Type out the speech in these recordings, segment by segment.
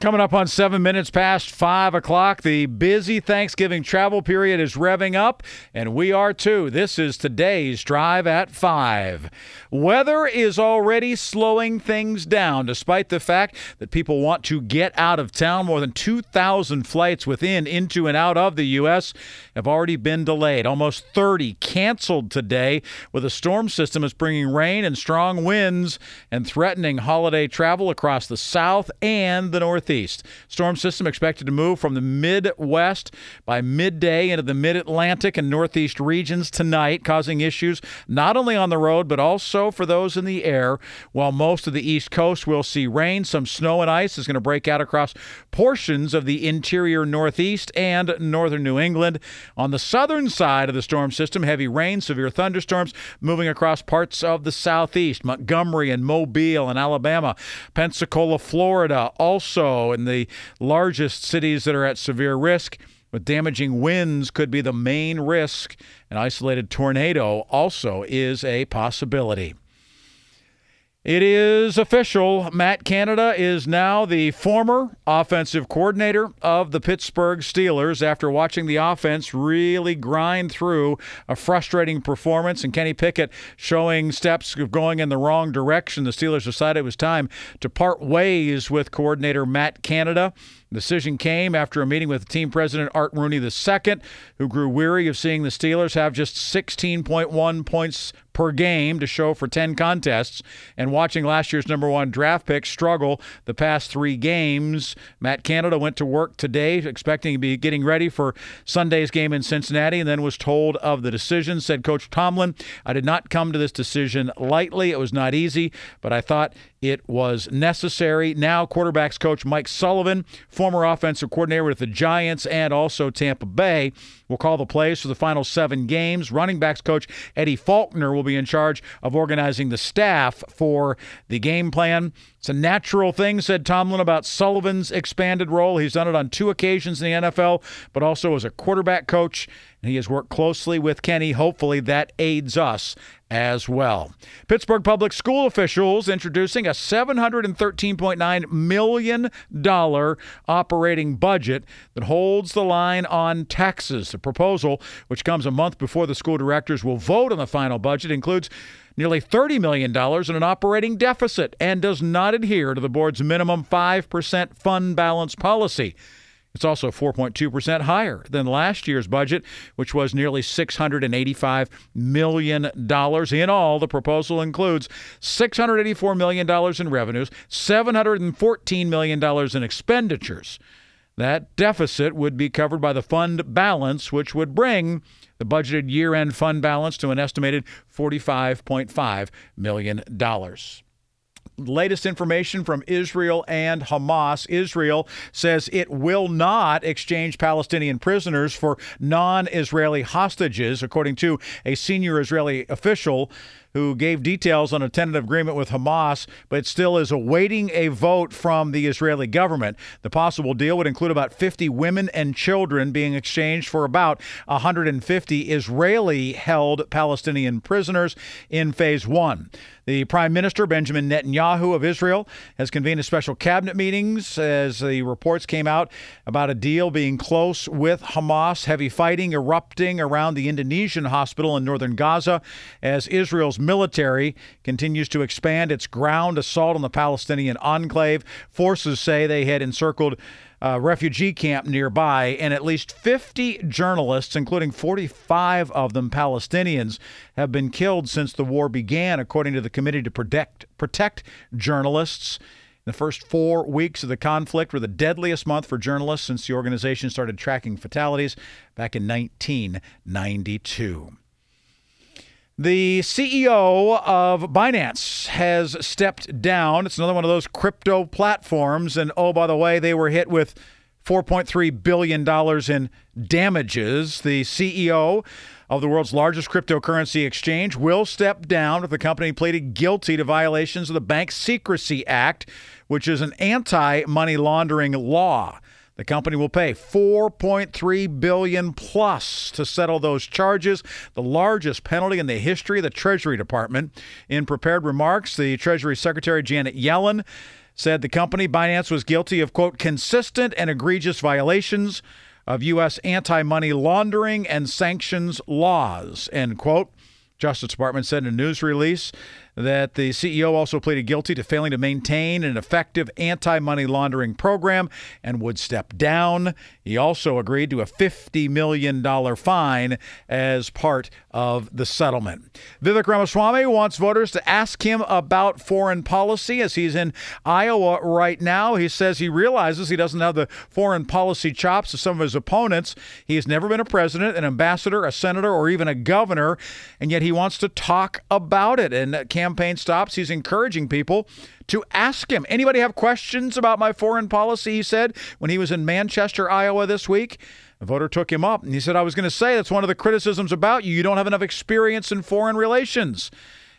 Coming up on 7 minutes past 5 o'clock, the busy Thanksgiving travel period is revving up, and we are too. This is today's Drive at 5. Weather is already slowing things down, despite the fact that people want to get out of town. More than 2,000 flights within, into, and out of the U.S. have already been delayed. Almost 30 canceled today, with a storm system that's bringing rain and strong winds and threatening holiday travel across the South and the Northeast. Storm system expected to move from the Midwest by midday into the Mid-Atlantic and Northeast regions tonight, causing issues not only on the road but also for those in the air. While most of the East Coast will see rain, some snow and ice is going to break out across portions of the interior Northeast and northern New England. On the southern side of the storm system, heavy rain, severe thunderstorms moving across parts of the Southeast, Montgomery and Mobile in Alabama, Pensacola, Florida, also in the largest cities that are at severe risk, with damaging winds could be the main risk. An isolated tornado also is a possibility. It is official. Matt Canada is now the former offensive coordinator of the Pittsburgh Steelers after watching the offense really grind through a frustrating performance, and Kenny Pickett showing steps of going in the wrong direction. The Steelers decided it was time to part ways with coordinator Matt Canada. The decision came after a meeting with team president Art Rooney II, who grew weary of seeing the Steelers have just 16.1 points per game to show for 10 contests, and watching last year's #1 draft pick struggle the past 3 games. Matt Canada went to work today expecting to be getting ready for Sunday's game in Cincinnati, and then was told of the decision. Said Coach Tomlin, "I did not come to this decision lightly. It was not easy, but I thought it was necessary." Now quarterbacks coach Mike Sullivan, former offensive coordinator with the Giants and also Tampa Bay, will call the plays for the final 7 games. Running backs coach Eddie Faulkner will be in charge of organizing the staff for the game plan. "It's a natural thing," said Tomlin about Sullivan's expanded role. He's done it on 2 occasions in the NFL, but also as a quarterback coach, and he has worked closely with Kenny. Hopefully that aids us as well. Pittsburgh Public School officials introducing a $713.9 million operating budget that holds the line on taxes. The proposal, which comes a month before the school directors will vote on the final budget, includes nearly $30 million in an operating deficit and does not adhere to the board's minimum 5% fund balance policy. It's also 4.2% higher than last year's budget, which was nearly $685 million. In all, the proposal includes $684 million in revenues, $714 million in expenditures. That deficit would be covered by the fund balance, which would bring the budgeted year-end fund balance to an estimated $45.5 million. Latest information from Israel and Hamas. Israel says it will not exchange Palestinian prisoners for non-Israeli hostages, according to a senior Israeli official who gave details on a tentative agreement with Hamas, but still is awaiting a vote from the Israeli government. The possible deal would include about 50 women and children being exchanged for about 150 Israeli-held Palestinian prisoners in phase one. The Prime Minister, Benjamin Netanyahu of Israel, has convened a special cabinet meetings as the reports came out about a deal being close with Hamas. Heavy fighting erupting around the Indonesian hospital in northern Gaza as Israel's military continues to expand its ground assault on the Palestinian enclave. Forces say they had encircled a refugee camp nearby, and at least 50 journalists, including 45 of them Palestinians, have been killed since the war began, according to the Committee to Protect Journalists. The first 4 weeks of the conflict were the deadliest month for journalists since the organization started tracking fatalities back in 1992. The CEO of Binance has stepped down. It's another one of those crypto platforms. And, oh, by the way, they were hit with $4.3 billion in damages. The CEO of the world's largest cryptocurrency exchange will step down if the company pleaded guilty to violations of the Bank Secrecy Act, which is an anti-money laundering law. The company will pay $4.3 billion plus to settle those charges, the largest penalty in the history of the Treasury Department. In prepared remarks, the Treasury Secretary Janet Yellen said the company, Binance, was guilty of, quote, consistent and egregious violations of U.S. anti-money laundering and sanctions laws, end quote. Justice Department said in a news release that the CEO also pleaded guilty to failing to maintain an effective anti-money laundering program and would step down. He also agreed to a $50 million fine as part of the settlement. Vivek Ramaswamy wants voters to ask him about foreign policy as he's in Iowa right now. He says he realizes he doesn't have the foreign policy chops of some of his opponents. He has never been a president, an ambassador, a senator, or even a governor, and yet he wants to talk about it. And campaign stops, he's encouraging people to ask him. Anybody have questions about my foreign policy, he said, when he was in Manchester, Iowa this week. A voter took him up, and he said, I was going to say that's one of the criticisms about you. You don't have enough experience in foreign relations.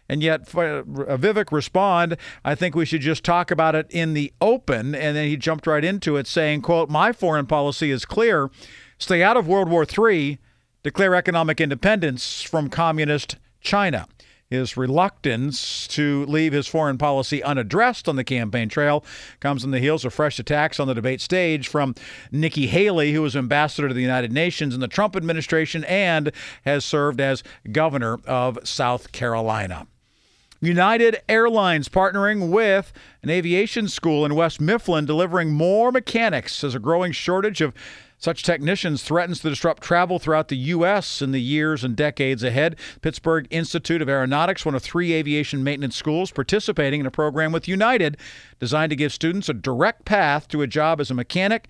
And yet Vivek responded, I think we should just talk about it in the open. And then he jumped right into it saying, quote, my foreign policy is clear. Stay out of World War III. Declare economic independence from communist China. His reluctance to leave his foreign policy unaddressed on the campaign trail comes on the heels of fresh attacks on the debate stage from Nikki Haley, who was ambassador to the United Nations in the Trump administration and has served as governor of South Carolina. United Airlines partnering with an aviation school in West Mifflin, delivering more mechanics as a growing shortage of such technicians threatens to disrupt travel throughout the U.S. in the years and decades ahead. Pittsburgh Institute of Aeronautics, one of 3 aviation maintenance schools participating in a program with United designed to give students a direct path to a job as a mechanic,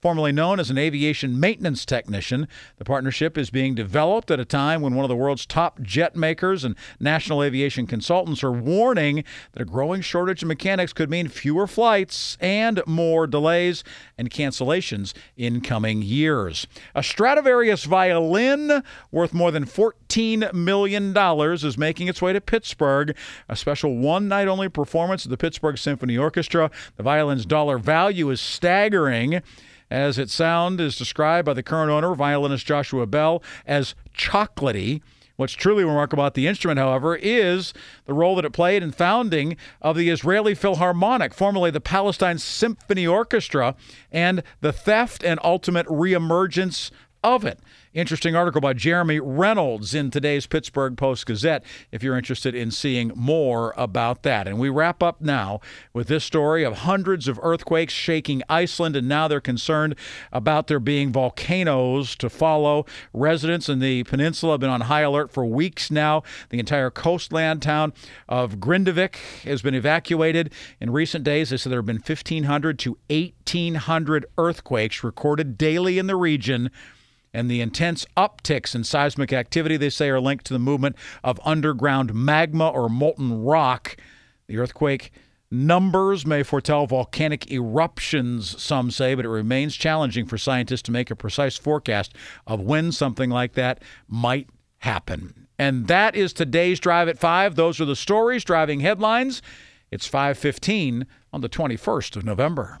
formerly known as an aviation maintenance technician. The partnership is being developed at a time when one of the world's top jet makers and national aviation consultants are warning that a growing shortage of mechanics could mean fewer flights and more delays and cancellations in coming years. A Stradivarius violin worth more than $14 million is making its way to Pittsburgh. A special one-night-only performance of the Pittsburgh Symphony Orchestra. The violin's dollar value is staggering, as its sound is described by the current owner, violinist Joshua Bell, as chocolatey. What's truly remarkable about the instrument, however, is the role that it played in founding of the Israeli Philharmonic, formerly the Palestine Symphony Orchestra, and the theft and ultimate reemergence of it. Interesting article by Jeremy Reynolds in today's Pittsburgh Post-Gazette if you're interested in seeing more about that. And we wrap up now with this story of hundreds of earthquakes shaking Iceland, and now they're concerned about there being volcanoes to follow. Residents in the peninsula have been on high alert for weeks now. The entire coastland town of Grindavik has been evacuated. In recent days, they said there have been 1,500 to 1,800 earthquakes recorded daily in the region. And the intense upticks in seismic activity, they say, are linked to the movement of underground magma or molten rock. The earthquake numbers may foretell volcanic eruptions, some say, but it remains challenging for scientists to make a precise forecast of when something like that might happen. And that is today's Drive at 5. Those are the stories driving headlines. It's 5:15 on the 21st of November.